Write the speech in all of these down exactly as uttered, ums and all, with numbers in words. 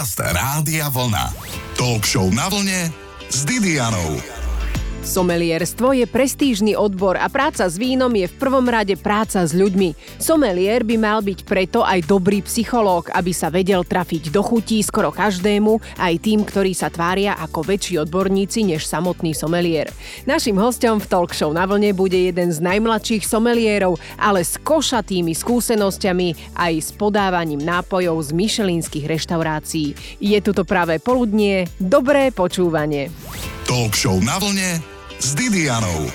Podcast Rádia Vlna. Talkshow na vlne s Didianou. Somelierstvo je prestížny odbor a práca s vínom je v prvom rade práca s ľuďmi. Somelier by mal byť preto aj dobrý psychológ, aby sa vedel trafiť do chutí skoro každému, aj tým, ktorí sa tvária ako väčší odborníci než samotný somelier. Naším hosťom v Talkshow na vlne bude jeden z najmladších somelierov, ale s košatými skúsenosťami aj s podávaním nápojov z michelinských reštaurácií. Je tu to práve poludnie, dobré počúvanie. Talkshow na vlne s Didianou.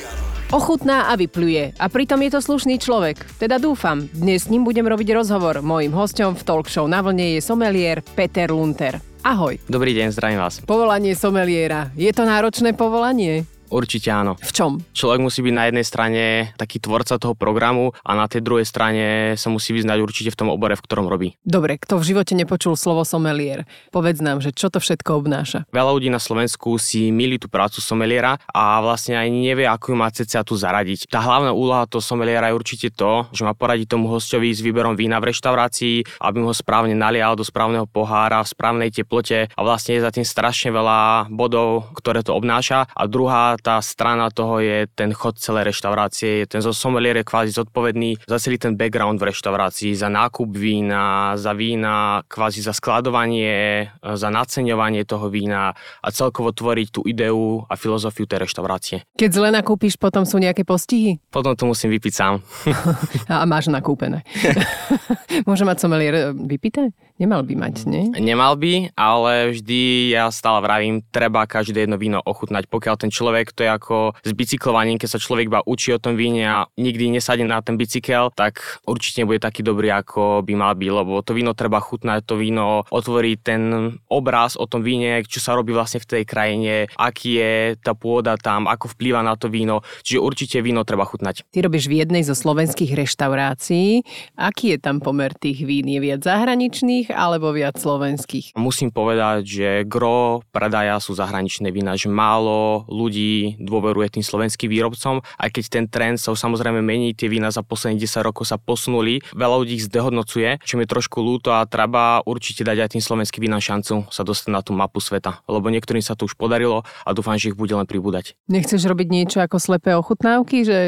Ochutná a vypluje. A pritom je to slušný človek. Teda dúfam, dnes s ním budem robiť rozhovor. Mojím hosťom v Talkshow na vlne je somelier Peter Lunter. Ahoj. Dobrý deň, zdravím vás. Povolanie someliera. Je to náročné povolanie? Určite áno. V čom? Človek musí byť na jednej strane taký tvorca toho programu a na tej druhej strane sa musí vyznať určite v tom obore, v ktorom robí. Dobre, kto v živote nepočul slovo sommelier, povedz nám, že čo to všetko obnáša. Veľa ľudí na Slovensku si milí tú prácu sommeliera a vlastne aj nevie, ako ju má cca tu zaradiť. Tá hlavná úloha toho sommeliera je určite to, že má poradiť tomu hosťovi s výberom vína v reštaurácii, aby mu ho správne nalial do správneho pohára v správnej teplote a vlastne je za tým strašne veľa bodov, ktoré to obnáša. A druhá tá strana toho je ten chod celej reštaurácie, ten sommelier je kvázi zodpovedný za celý ten background v reštaurácii, za nákup vína, za vína, kvázi za skladovanie, za naceňovanie toho vína a celkovo tvoriť tú ideu a filozofiu tej reštaurácie. Keď zle nakúpiš, potom sú nejaké postihy? Potom to musím vypiť sám. A máš nakúpené. Môže mať sommelier vypité? Nemal by mať, nie? Nemal by, ale vždy ja stále vravím, treba každé jedno víno ochutnať, pokiaľ ten človek, to je ako s bicyklovaním, keď sa človek iba učí o tom víne a nikdy nesadne na ten bicykel, tak určite nebude taký dobrý, ako by mal byť, lebo to víno treba chutnať, to víno otvorí ten obraz o tom víne, čo sa robí vlastne v tej krajine, aký je tá pôda tam, ako vplýva na to víno, čiže určite víno treba chutnať. Ty robíš v jednej zo slovenských reštaurácií, aký je tam pomer tých vín, je viac zahraničných alebo viac slovenských? Musím povedať, že gro predaja sú zahraničné vína, že málo ľudí dôveruje tým slovenským výrobcom, aj keď ten trend sa samozrejme mení, tie vína za posledných desať rokov sa posunuli, veľa ľudí ich zdehodnocuje, čo mi je trošku ľúto a treba určite dať aj tým slovenským vínam šancu sa dostať na tú mapu sveta, lebo niektorým sa to už podarilo a dúfam, že ich bude len pribúdať. Nechceš robiť niečo ako slepé ochutnávky, že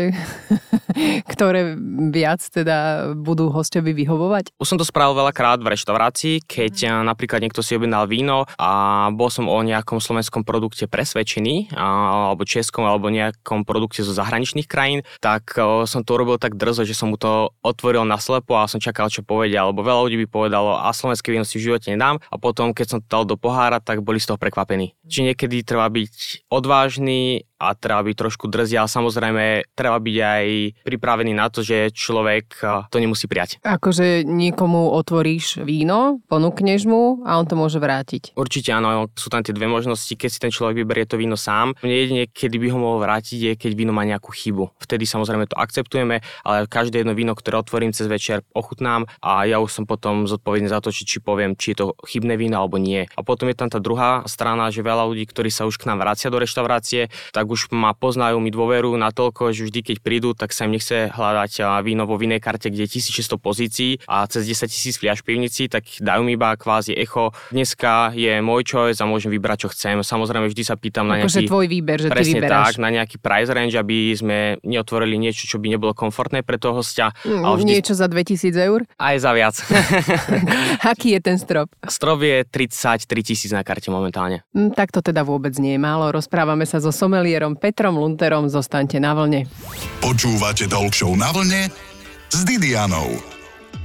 ktoré viac teda budú hosťovi vyhovovať? Už som to spravil veľakrát v reštaurácii, keď napríklad niekto si objednal víno a bol som o nejakom slovenskom produkte presvedčený, alebo českom, alebo nejakom produkte zo zahraničných krajín, tak som to urobil tak drzo, že som mu to otvoril naslepo a som čakal, čo povedia, lebo veľa ľudí by povedalo, a slovenské víno si v živote nedám, a potom, keď som to dal do pohára, tak boli z toho prekvapení. Čiže niekedy treba byť odvážny a treba byť trošku drzý, ale samozrejme treba byť aj pripravený na to, že človek to nemusí prijať. Akože niekomu otvoríš víno, ponúkneš mu a on to môže vrátiť. Určite áno, sú tam tie dve možnosti, keď si ten človek vyberie to víno sám. Jedine, kedy by ho mohol vrátiť, je keď víno má nejakú chybu. Vtedy samozrejme to akceptujeme, ale každé jedno víno, ktoré otvorím cez večer, ochutnám a ja už som potom zodpovedný za to, či, či poviem, či je to chybné víno alebo nie. A potom je tam tá druhá strana, že veľa ľudí, ktorí sa už k nám vracia do reštaurácie, tak už ma poznajú, mi dôverujú natoľko, že vždy keď prídu, tak sa im nechce hľadať víno vo vinej karte, kde je tisícšesťsto pozícií a cez desaťtisíc fliaš v pivnici, tak dajú mi iba kvázi echo. Dneska je môj choice a môžem vybrať, čo chcem. Samozrejme vždy sa pýtam na nejaký, akože tvoj výber, že presne ty vyberáš. Tak, na nejaký price range, aby sme neotvorili niečo, čo by nebolo komfortné pre toho hostia. Mm, vždy... Niečo za dvetisíc eur? Aj za viac. Aký je ten strop? Strop je tridsaťtri tisíc na karte momentálne. Mm, tak to teda vôbec nie je málo. Rozprávame sa so sommelier Petrom Lunterom, zostaňte na vlne. Počúvate Talkshow na vlne s Didianou.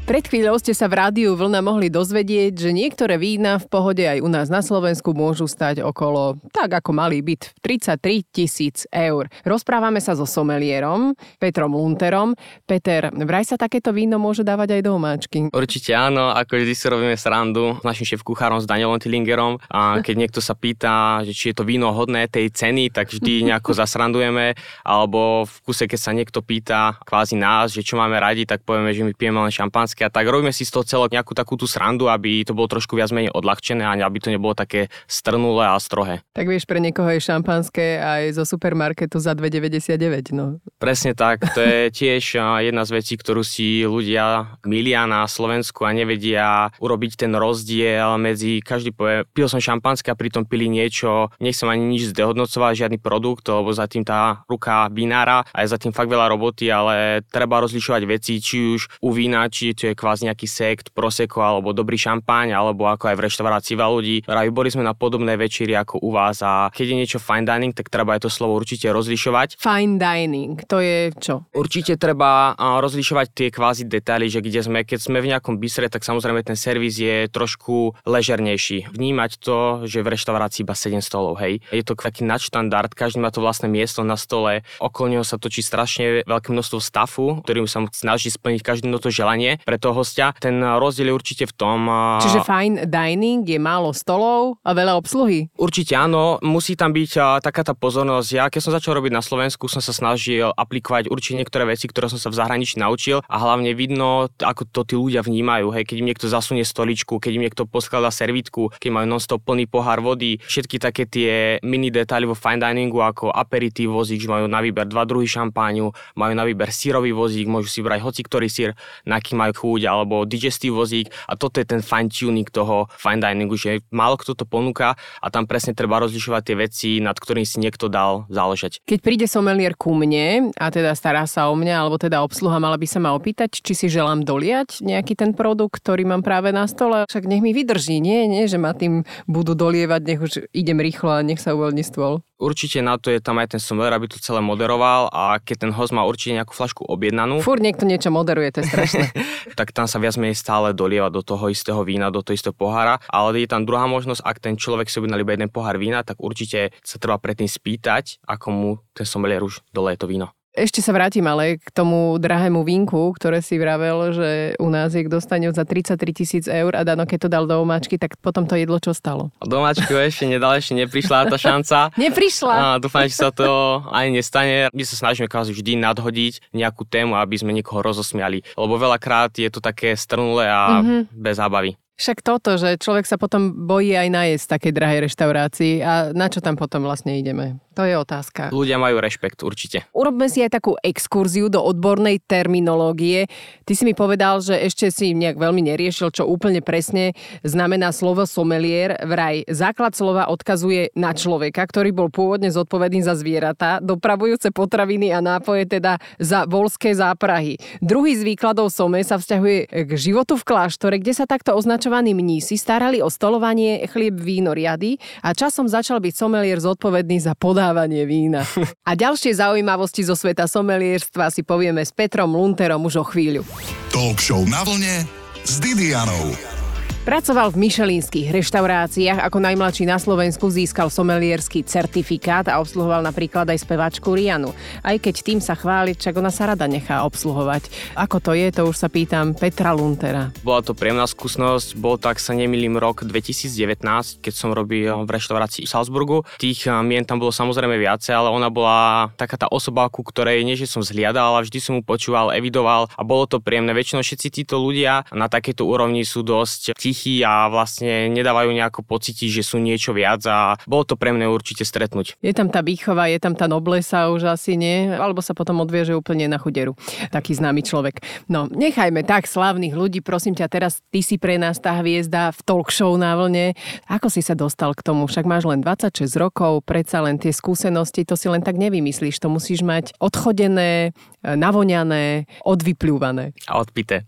Pred chvíľou ste sa v Rádiu Vlna mohli dozvedieť, že niektoré vína v pohode aj u nás na Slovensku môžu stať okolo, tak ako malý byt, tridsaťtri tisíc eur. Rozprávame sa so somelierom Petrom Lunterom. Peter, vraj sa takéto víno môže dávať aj do omáčky? Určite áno, ako vždy si robíme srandu s našim šéfkuchárom, s Danielom Tilingerom. A keď niekto sa pýta, že či je to víno hodné tej ceny, tak vždy nejako zasrandujeme. Alebo v kuse, keď sa niekto pýta kvázi nás, že čo máme radi, tak povieme, že my pijeme len šampanské otázky a tak robíme si z toho celé nejakú takú tú srandu, aby to bolo trošku viac menej odľahčené a aby to nebolo také strnulé a strohé. Tak vieš, pre niekoho je šampanské aj zo supermarketu za dva deväťdesiatdeväť, no. Presne tak, to je tiež jedna z vecí, ktorú si ľudia milia na Slovensku a nevedia urobiť ten rozdiel medzi, každý povie, pil som šampanské a pritom pili niečo, nechcem ani nič zdehodnocovať, žiadny produkt, lebo za tým tá ruka vinára a je za tým fakt veľa roboty, ale treba rozlišovať veci, či už u vína, či to je kvázi nejaký sekt, prosecco alebo dobrý šampaň, alebo ako aj v reštaurácii veľa ľudí. Práve boli sme na podobné večery ako u vás a keď je niečo fine dining, tak treba aj to slovo určite rozlišovať. Fine dining, to je čo? Určite treba rozlišovať tie kvázi detaily, že kde sme, keď sme v nejakom bistre, tak samozrejme ten servis je trošku ležernejší. Vnímať to, že v reštaurácii iba sedem stolov, hej. Je to taký nadštandard, každý má to vlastné miesto na stole. Okolo neho sa točí strašne veľké množstvo stafu, ktorým sa snaží splniť každé to želanie pre toho hostia. Ten rozdiel je určite v tom. Čiže fine dining je málo stolov a veľa obsluhy. Určite áno, musí tam byť taká tá pozornosť. Ja keď som začal robiť na Slovensku, som sa snažil aplikovať určite niektoré veci, ktoré som sa v zahraničí naučil a hlavne vidno, ako to tí ľudia vnímajú, hej, keď im niekto zasunie stoličku, keď im niekto poskladá servítku, keď majú non-stop plný pohár vody, všetky také tie mini detaily vo fine diningu ako aperitív vozík, že majú na výber dva druhy šampáňu, majú na výber sírový vozík, môžu si brať hoci ktorý sír, na aký majú chuť alebo digestív vozík a toto je ten fine tuning toho fine diningu, že málo kto to ponúka a tam presne treba rozlišovať tie veci, nad ktorým si niekto dal záležať. Keď príde somelier ku mne a teda stará sa o mňa alebo teda obsluha, mala by sa ma opýtať, či si želám doliať nejaký ten produkt, ktorý mám práve na stole. Však nech mi vydrží, nie, nie, že ma tým budú dolievať, nech už idem rýchlo a nech sa uvoľní stôl. Určite na to je tam aj ten somelier, aby to celé moderoval a keď ten host má určite nejakú flašku objednanú. Fúr niekto niečo moderuje, to je strašné. Tak tam sa viac menej stále dolieva do toho istého vína, do toho istého pohára, ale je tam druhá možnosť, ak ten človek si objednal iba jeden pohár vína, tak určite sa treba predtým spýtať, ako mu ten somelier už doleje to víno. Ešte sa vrátim ale k tomu drahému vínku, ktoré si vravel, že u nás je k dostaniu za tridsaťtri tisíc eur a Dano, keď to dal do omáčky, tak potom to jedlo čo stalo? Do omáčky ešte nedal, ešte neprišla tá šanca. Neprišla. A dúfam, že sa to aj nestane. My sa snažíme kvázi vždy nadhodiť nejakú tému, aby sme niekoho rozosmiali, lebo veľakrát je to také strnulé a mm-hmm. bez zábavy. Však toto, že človek sa potom bojí aj najesť v takej drahej reštaurácii a na čo tam potom vlastne ideme? To je otázka. Ľudia majú rešpekt, určite. Urobme si aj takú exkurziu do odbornej terminológie. Ty si mi povedal, že ešte si nejak veľmi neriešil, čo úplne presne znamená slovo somelier. Vraj základ slova odkazuje na človeka, ktorý bol pôvodne zodpovedný za zvieratá, dopravujúce potraviny a nápoje, teda za voľské záprahy. Druhý z výkladov some sa vzťahuje k životu v kláštore, kde sa takto označuje mnísi starali o stolovanie, chlieb, víno, riady a časom začal byť somelier zodpovedný za podávanie vína. A ďalšie zaujímavosti zo sveta somelierstva si povieme s Petrom Lunterom už o chvíľu. Talkshow na vlne s Didianou. Pracoval v michelinských reštauráciách, ako najmladší na Slovensku získal somelierský certifikát a obsluhoval napríklad aj spevačku Rianu. Aj keď tým sa chváli, čak ona sa rada nechá obsluhovať. Ako to je, to už sa pýtam Petra Luntera. Bola to príjemná skúsenosť, bol to, ak sa nemýlim, rok dvetisíc devätnásť, keď som robil v reštaurácii v Salzburgu. Tých mien tam bolo samozrejme viacej, ale ona bola taká tá osoba, ku ktorej nie že som zhliadal, ale vždy som mu počúval, evidoval a bolo to príjemné. Väčšinou všetci títo ľudia na takejto úrovni sú dosť a vlastne nedávajú nejako pocítiť, že sú niečo viac a bolo to pre mňa určite stretnúť. Je tam tá výchova, je tam tá noblesa už asi nie, alebo sa potom odvieže úplne na chuderu. Taký známy človek. No, nechajme tak slávnych ľudí, prosím ťa teraz, ty si pre nás tá hviezda v talkshow na vlne. Ako si sa dostal k tomu? Však máš len dvadsaťšesť rokov, predsa len tie skúsenosti, to si len tak nevymyslíš, to musíš mať odchodené, navoňané, odvypľúvané. A odpité.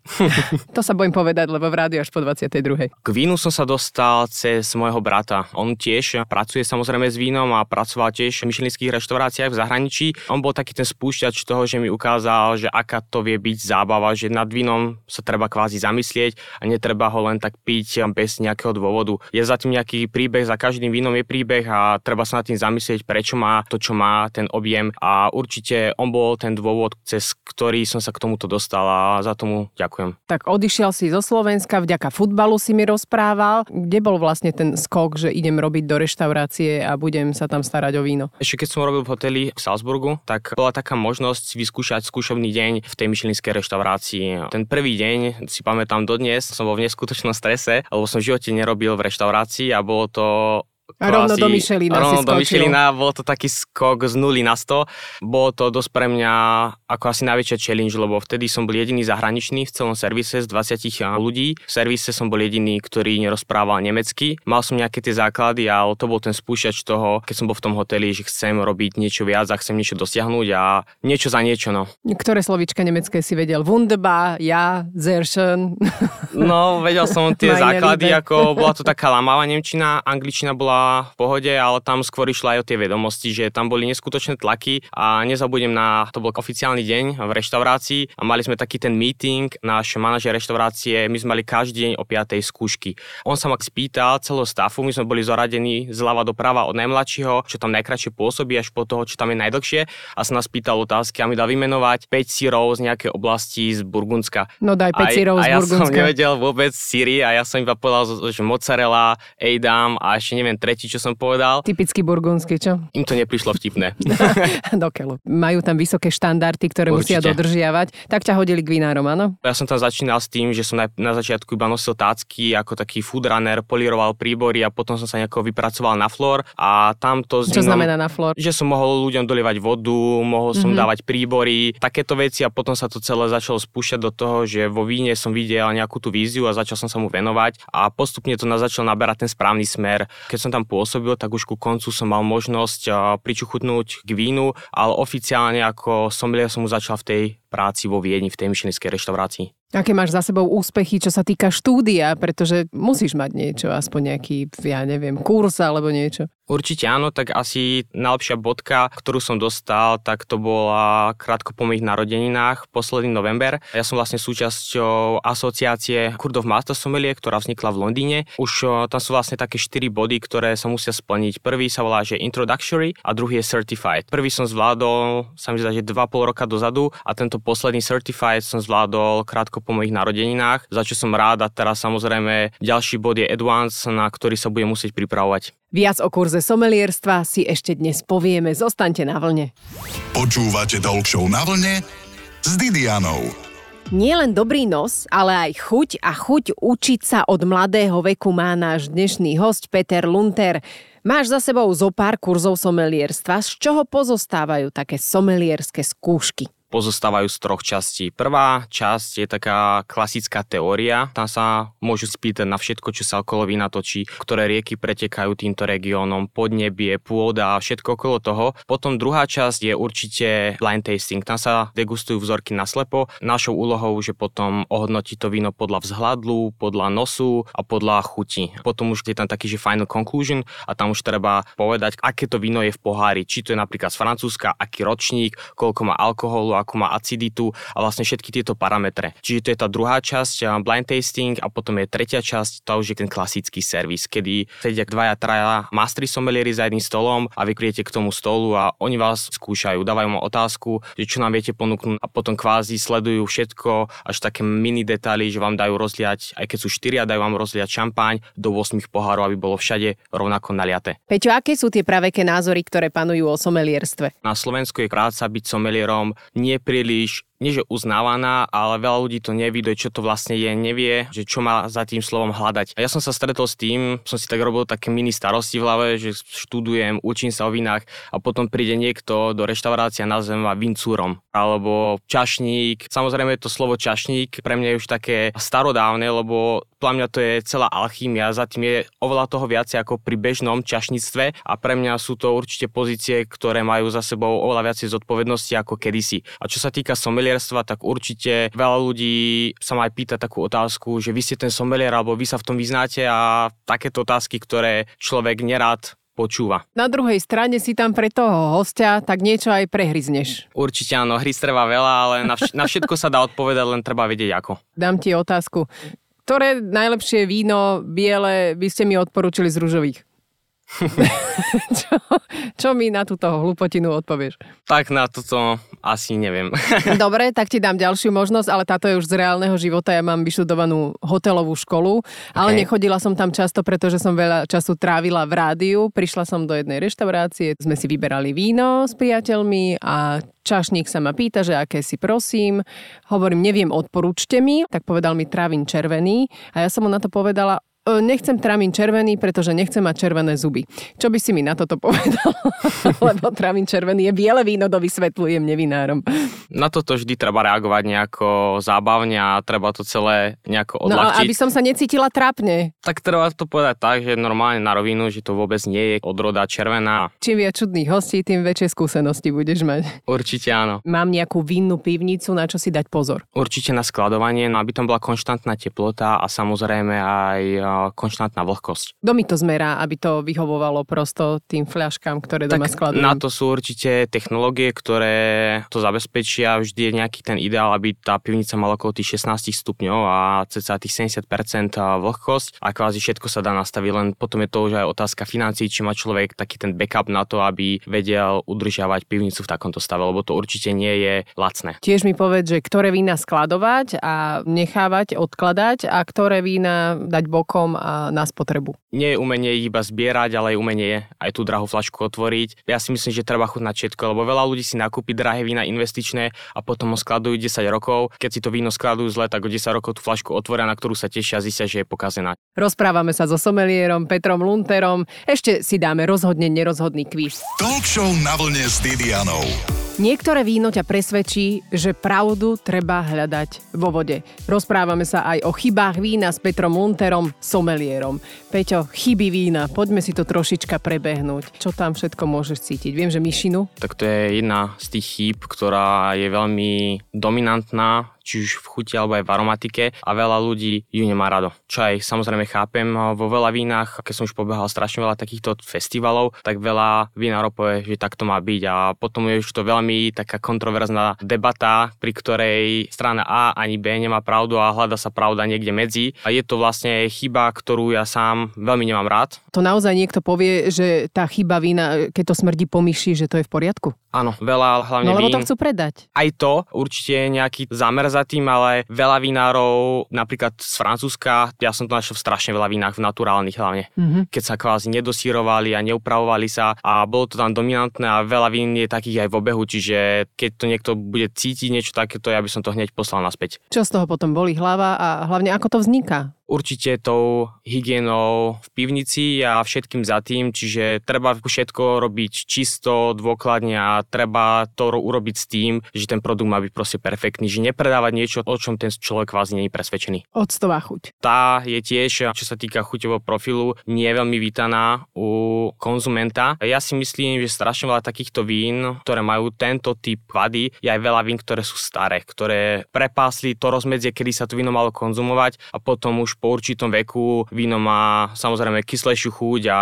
To sa bojím povedať, lebo v rádiu až po dvadsiatej druhej. K vínu som sa dostal cez môjho brata. On tiež pracuje samozrejme s vínom a pracoval tiež v michelinských reštauráciách v zahraničí. On bol taký ten spúšťač toho, že mi ukázal, že aká to vie byť zábava, že nad vínom sa treba kvázi zamyslieť a netreba ho len tak piť bez nejakého dôvodu. Je za tým nejaký príbeh, za každým vínom je príbeh a treba sa nad tým zamyslieť, prečo má to, čo má, ten objem a určite on bol ten dôvod, cez ktorý som sa k tomuto dostal a za tomu ďakujem. Tak odišiel si zo Slovenska vďaka futbalu, si mi rozprával. Kde bol vlastne ten skok, že idem robiť do reštaurácie a budem sa tam starať o víno? Ešte keď som robil v hoteli v Salzburgu, tak bola taká možnosť vyskúšať skúšobný deň v tej michelinskej reštaurácii. Ten prvý deň si pamätám dodnes, som bol v neskutočnom strese, lebo som v živote nerobil v reštaurácii a bolo to... A rovno do Michelina si skočil. Do Michelina, bol to taký skok z nuly na sto. Bolo to dosť pre mňa ako asi najväčšia challenge, lebo vtedy som bol jediný zahraničný v celom servise z dvadsať ľudí. V servise som bol jediný, ktorý nerozprával nemecky. Mal som nejaké tie základy, ale to bol ten spúšťač toho, keď som bol v tom hoteli, že chcem robiť niečo viac a chcem niečo dosiahnuť a niečo za niečo, no. Ktoré slovíčka nemecké si vedel? Wunderbar, ja, sehr schön. No, vedel som tie základy, ako bola to taká lamáva nemčina, angličina bola v pohode, ale tam skôr išla aj o tie vedomosti, že tam boli neskutočné tlaky a nezabudnem na, to bol oficiálny deň v reštaurácii a mali sme taký ten meeting, náš manažer reštaurácie, my sme mali každý deň o piatej skúšky. On sa ma spýtal celého stafu, my sme boli zoradení zľava doprava od najmladšieho, čo tam najkratšie pôsobí až po toho, čo tam je najdlhšie a sa nás pýtal otázky a mi dal vymenovať päť syrov z nejakej oblasti z Burgundska. No daj päť syrov z Burgundska. A ja som nevedel vôbec syry a ja som iba povedal, že mozzarella, Edam a ešte neviem tretí, čo som povedal. Typicky burgundský, čo? Im to neprišlo vtipné. Do keľu. Majú tam vysoké štandardy, ktoré Určite. Musia dodržiavať. Tak ťa hodili k vinárom, áno? Ja som tam začínal s tým, že som na, na začiatku iba nosil tácky, ako taký food runner, políroval príbory a potom som sa nejako vypracoval na flór a tamto... Čo vinom, znamená na flór? Že som mohol ľuďom dolievať vodu, mohol som mm-hmm. dávať príbory, takéto veci a potom sa to celé začalo spúšťať do toho, že vo víne som videl nejakú tú víziu a začal som sa mu venovať a postupne to na začal naberať ten správny smer. Keď som tam pôsobil, tak už ku koncu som mal možnosť pričuchutnúť k vínu, ale oficiálne ako sommelier som už začal v tej práci vo Viedni, v tej michelinskej reštaurácii. Aké máš za sebou úspechy, čo sa týka štúdia, pretože musíš mať niečo, aspoň nejaký, ja neviem, kurz alebo niečo. Určite áno, tak asi najlepšia bodka, ktorú som dostal, tak to bola krátko po mojich narodeninách, posledný november. Ja som vlastne súčasťou asociácie Court of Master Sommeliers, ktorá vznikla v Londýne. Už tam sú vlastne také štyri body, ktoré sa musia splniť. Prvý sa volá, že introductory a druhý je certified. Prvý som zvládol, sa mi zdá, že dva a pol roka dozadu a tento posledný certified som zvládol krátko po mojich narodeninách, za čo som rád a teraz samozrejme ďalší bod je advance, na ktorý sa budem musieť pripravovať. Viac o kurze somelierstva si ešte dnes povieme. Zostaňte na vlne. Počúvate Talkshow na vlne s Didianou. Nie len dobrý nos, ale aj chuť a chuť učiť sa od mladého veku má náš dnešný host Peter Lunter. Máš za sebou zo pár kurzov somelierstva, z čoho pozostávajú také somelierské skúšky? Pozostávajú z troch častí. Prvá časť je taká klasická teória. Tam sa môžu spýtať na všetko, čo sa okolo vína točí, ktoré rieky pretekajú týmto regiónom, podnebie, pôda a všetko okolo toho. Potom druhá časť je určite blind tasting. Tam sa degustujú vzorky naslepo. Našou úlohou je potom ohodnotiť to víno podľa vzhľadu, podľa nosu a podľa chuti. Potom už je tam taký, že final conclusion a tam už treba povedať, aké to víno je v pohári. Či to je napríklad z Francúzska, aký ročník, koľko má alkoholu, ako má aciditu a vlastne všetky tieto parametre. Čiže to je tá druhá časť blind tasting a potom je tretia časť, to už je ten klasický servis, kedy sedia dvaja, traja mastri sommelieri za jedným stolom a vy krijete k tomu stolu a oni vás skúšajú, dávajú vám otázku, že čo nám viete ponúknuť a potom kvázi sledujú všetko, až také mini detaily, že vám dajú rozliať, aj keď sú štyria, dajú vám rozliať šampaň do osem pohárov, aby bolo všade rovnako naliaté. Peťo, aké sú tie praveké názory, ktoré panujú o somelierstve? Na Slovensku je práca byť somelierom nie je príliš, nie že uznávaná, ale veľa ľudí to nevidí, čo to vlastne je, nevie, že čo má za tým slovom hľadať. A ja som sa stretol s tým, som si tak robil také mini starosti v hlave, že študujem, učím sa o vinách a potom príde niekto do reštaurácie a nazve ma vincúrom alebo čašník. Samozrejme to slovo čašník pre mňa je už také starodávne, lebo pre mňa to je celá alchymia, za tým je oveľa toho viacej ako pri bežnom čašníctve a pre mňa sú to určite pozície, ktoré majú za sebou oveľa viacej zodpovednosti ako kedysi. A čo sa týka somelierstva, tak určite veľa ľudí sa ma aj pýta takú otázku, že vy ste ten sommelier alebo vy sa v tom vyznáte a takéto otázky, ktoré človek nerád počúva. Na druhej strane si tam pre toho hostia, tak niečo aj prehryzneš. Určite áno, hry treba veľa, ale na, vš- na všetko sa dá odpovedať, len treba vedieť ako. Dám ti otázku. Ktoré najlepšie víno biele by ste mi odporúčili z ružových? čo, čo mi na túto hlupotinu odpovieš? Tak na toto asi neviem. Dobre, tak ti dám ďalšiu možnosť, ale táto je už z reálneho života. Ja mám vyštudovanú hotelovú školu, okay. Ale nechodila som tam často, pretože som veľa času trávila v rádiu. Prišla som do jednej reštaurácie, sme si vyberali víno s priateľmi a čašník sa ma pýta, že aké si prosím. Hovorím, neviem, odporúčte mi. Tak povedal mi travín červený a ja som mu na to povedala, nechcem tramín červený, pretože nechcem mať červené zuby. Čo by si mi na toto povedal? Lebo tramín červený je biele víno, to vysvetľujem nevinárom. Na toto vždy treba reagovať nejako zábavne a treba to celé nejako odľahčiť. No aby som sa necítila trápne. Tak treba to povedať tak, že normálne na rovinu, že to vôbec nie je odroda červená. Čím viac čudných hostí, tým väčšie skúsenosti budeš mať. Určite áno. Mám nejakú vinnú pivnicu, na čo si dať pozor? Určite na skladovanie, no aby tam bola konštantná teplota a samozrejme aj konštantná vlhkosť. Kto mi to zmerá, aby to vyhovovalo prosto tým fľaškám, ktoré tak doma skladujú? Na to sú určite technológie, ktoré to zabezpečia. Vždy je nejaký ten ideál, aby tá pivnica mala okolo tých šestnásť stupňov a cca tých sedemdesiat percent vlhkosť a kvázi všetko sa dá nastaviť, len potom je to už aj otázka financií, či má človek taký ten backup na to, aby vedel udržiavať pivnicu v takomto stave, lebo to určite nie je lacné. Tiež mi povedz, že ktoré vína skladovať a nechávať, odkladať a ktoré vína dať bokom a na spotrebu. Nie je umenie iba zbierať, ale je umenie aj tú drahú fľašku otvoriť. Ja si myslím, že treba chutnať všetko, lebo veľa ľudí si nakúpi drahé vína investičné a potom ho skladujú desať rokov. Keď si to víno skladujú zle, tak o desať rokov tú fľašku otvoria, na ktorú sa tešia, zistia, že je pokazená. Rozprávame sa so somelierom Petrom Lunterom. Ešte si dáme rozhodne nerozhodný kvíz. Talkshow na vlne s Didianou. Niektoré víno ťa presvedčí, že pravdu treba hľadať vo vode. Rozprávame sa aj o chybách vína s Petrom Lunterom, somelierom. Peťo, chyby vína, poďme si to trošička prebehnúť. Čo tam všetko môžeš cítiť? Viem, že myšinu. Tak to je jedna z tých chýb, ktorá je veľmi dominantná, či už v chuti alebo aj v aromatike a veľa ľudí ju nemá rado. Čo aj samozrejme chápem, vo veľa vínach, keď som už pobehal strašne veľa takýchto festivalov, tak veľa vinárov povie, že tak to má byť a potom je už to veľmi taká kontroverzná debata, pri ktorej strana A ani B nemá pravdu a hľada sa pravda niekde medzi a je to vlastne chyba, ktorú ja sám veľmi nemám rád. To naozaj niekto povie, že tá chyba vína, keď to smrdí po myši, že to je v poriadku? Áno, veľa hlavne vín. No lebo to chcú predať. Aj to určite nejaký zámer za tým, ale veľa vinárov, napríklad z Francúzska, ja som to našiel v strašne veľa vínach, v naturálnych hlavne. Mm-hmm. Keď sa kvázi nedosírovali a neupravovali sa a bolo to tam dominantné a veľa vín je takých aj v obehu, čiže keď to niekto bude cítiť niečo takéto, ja by som to hneď poslal naspäť. Čo z toho potom bolí hlava a hlavne ako to vzniká? Určite tou hygienou v pivnici a všetkým za tým, čiže treba všetko robiť čisto, dôkladne a treba to urobiť s tým, že ten produkt má byť proste perfektný, že nepredávať niečo, o čom ten človek vás nie je presvedčený. Octová chuť. Tá je tiež, čo sa týka chuťového profilu, nie je veľmi vítaná u konzumenta. Ja si myslím, že strašne veľa takýchto vín, ktoré majú tento typ vady, je aj veľa vín, ktoré sú staré, ktoré prepásli to rozmedzie, kedy sa to víno malo konzumovať a potom už po určitom veku víno má samozrejme kyslejšiu chuť a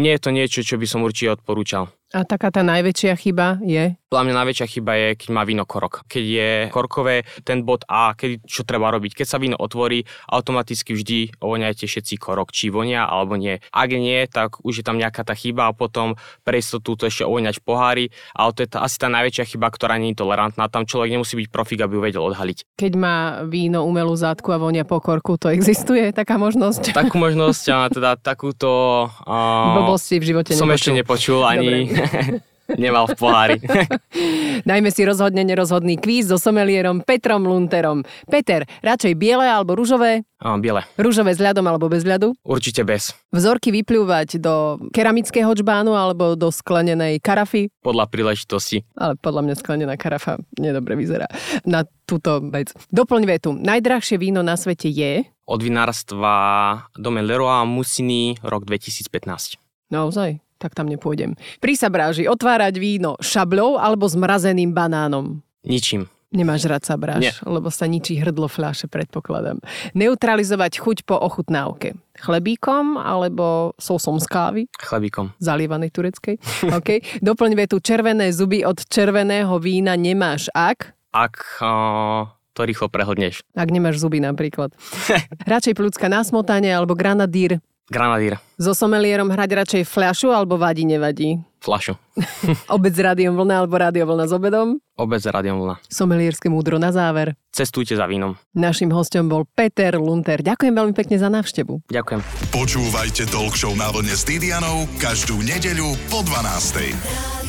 nie je to niečo, čo by som určite odporúčal. A taká tá najväčšia chyba je? Podľa mňa najväčšia chyba je, keď má víno korok. Keď je korkové, ten bod A, keď, čo treba robiť? Keď sa víno otvorí, automaticky vždy voňajte všetci korok, či vonia alebo nie. Ak nie, tak už je tam nejaká tá chyba a potom pre istotu to ešte voňať v pohári, ale to je tá, asi tá najväčšia chyba, ktorá nie je tolerantná. Tam človek nemusí byť profík, aby ju vedel odhaliť. Keď má víno umelú zátku a vonia po korku, to existuje taká možnosť? Takú možnosť, a teda takúto uh, blbosti v živote som nepočul. Ešte nepočul ani. Dobre. Nemal v pohári. Dajme si rozhodne nerozhodný kvíz so somelierom Petrom Lunterom. Peter, radšej biele alebo ružové? A, biele. Ružové s ľadom alebo bez ľadu? Určite bez. Vzorky vypľúvať do keramického džbánu alebo do sklenenej karafy? Podľa príležitosti. Ale podľa mňa sklenená karafa nedobre vyzerá na túto vec. Doplň vetu. Najdrahšie víno na svete je? Od vinárstva Domaine Leroy Musigny rok dvetisíc pätnásť. Naozaj? Tak tam nepôjdem. Pri sabráži otvárať víno šabľou alebo zmrazeným banánom? Ničím. Nemáš rád sabráž, nie, lebo sa ničí hrdlo fľaše, predpokladám. Neutralizovať chuť po ochutnávke. Chlebíkom alebo sousom z kávy? Chlebíkom. Zalievanej tureckej. Okay. Doplň vetu, červené zuby od červeného vína nemáš ak? Ak uh, to rýchlo prehodneš. Ak nemáš zuby napríklad. Radšej pľucka na smotanie alebo granadír? Granadír. So somelierom hrať radšej fľašu alebo vadí, nevadí? Fľašu. Obed s Rádiom Vlna alebo Rádio Vlna s obedom? Obed s Rádiom Vlna. Somelierské múdro na záver. Cestujte za vínom. Naším hosťom bol Peter Lunter. Ďakujem veľmi pekne za návštevu. Ďakujem. Počúvajte Talkshow na Vlne s Didianou každú nedeľu po dvanástej.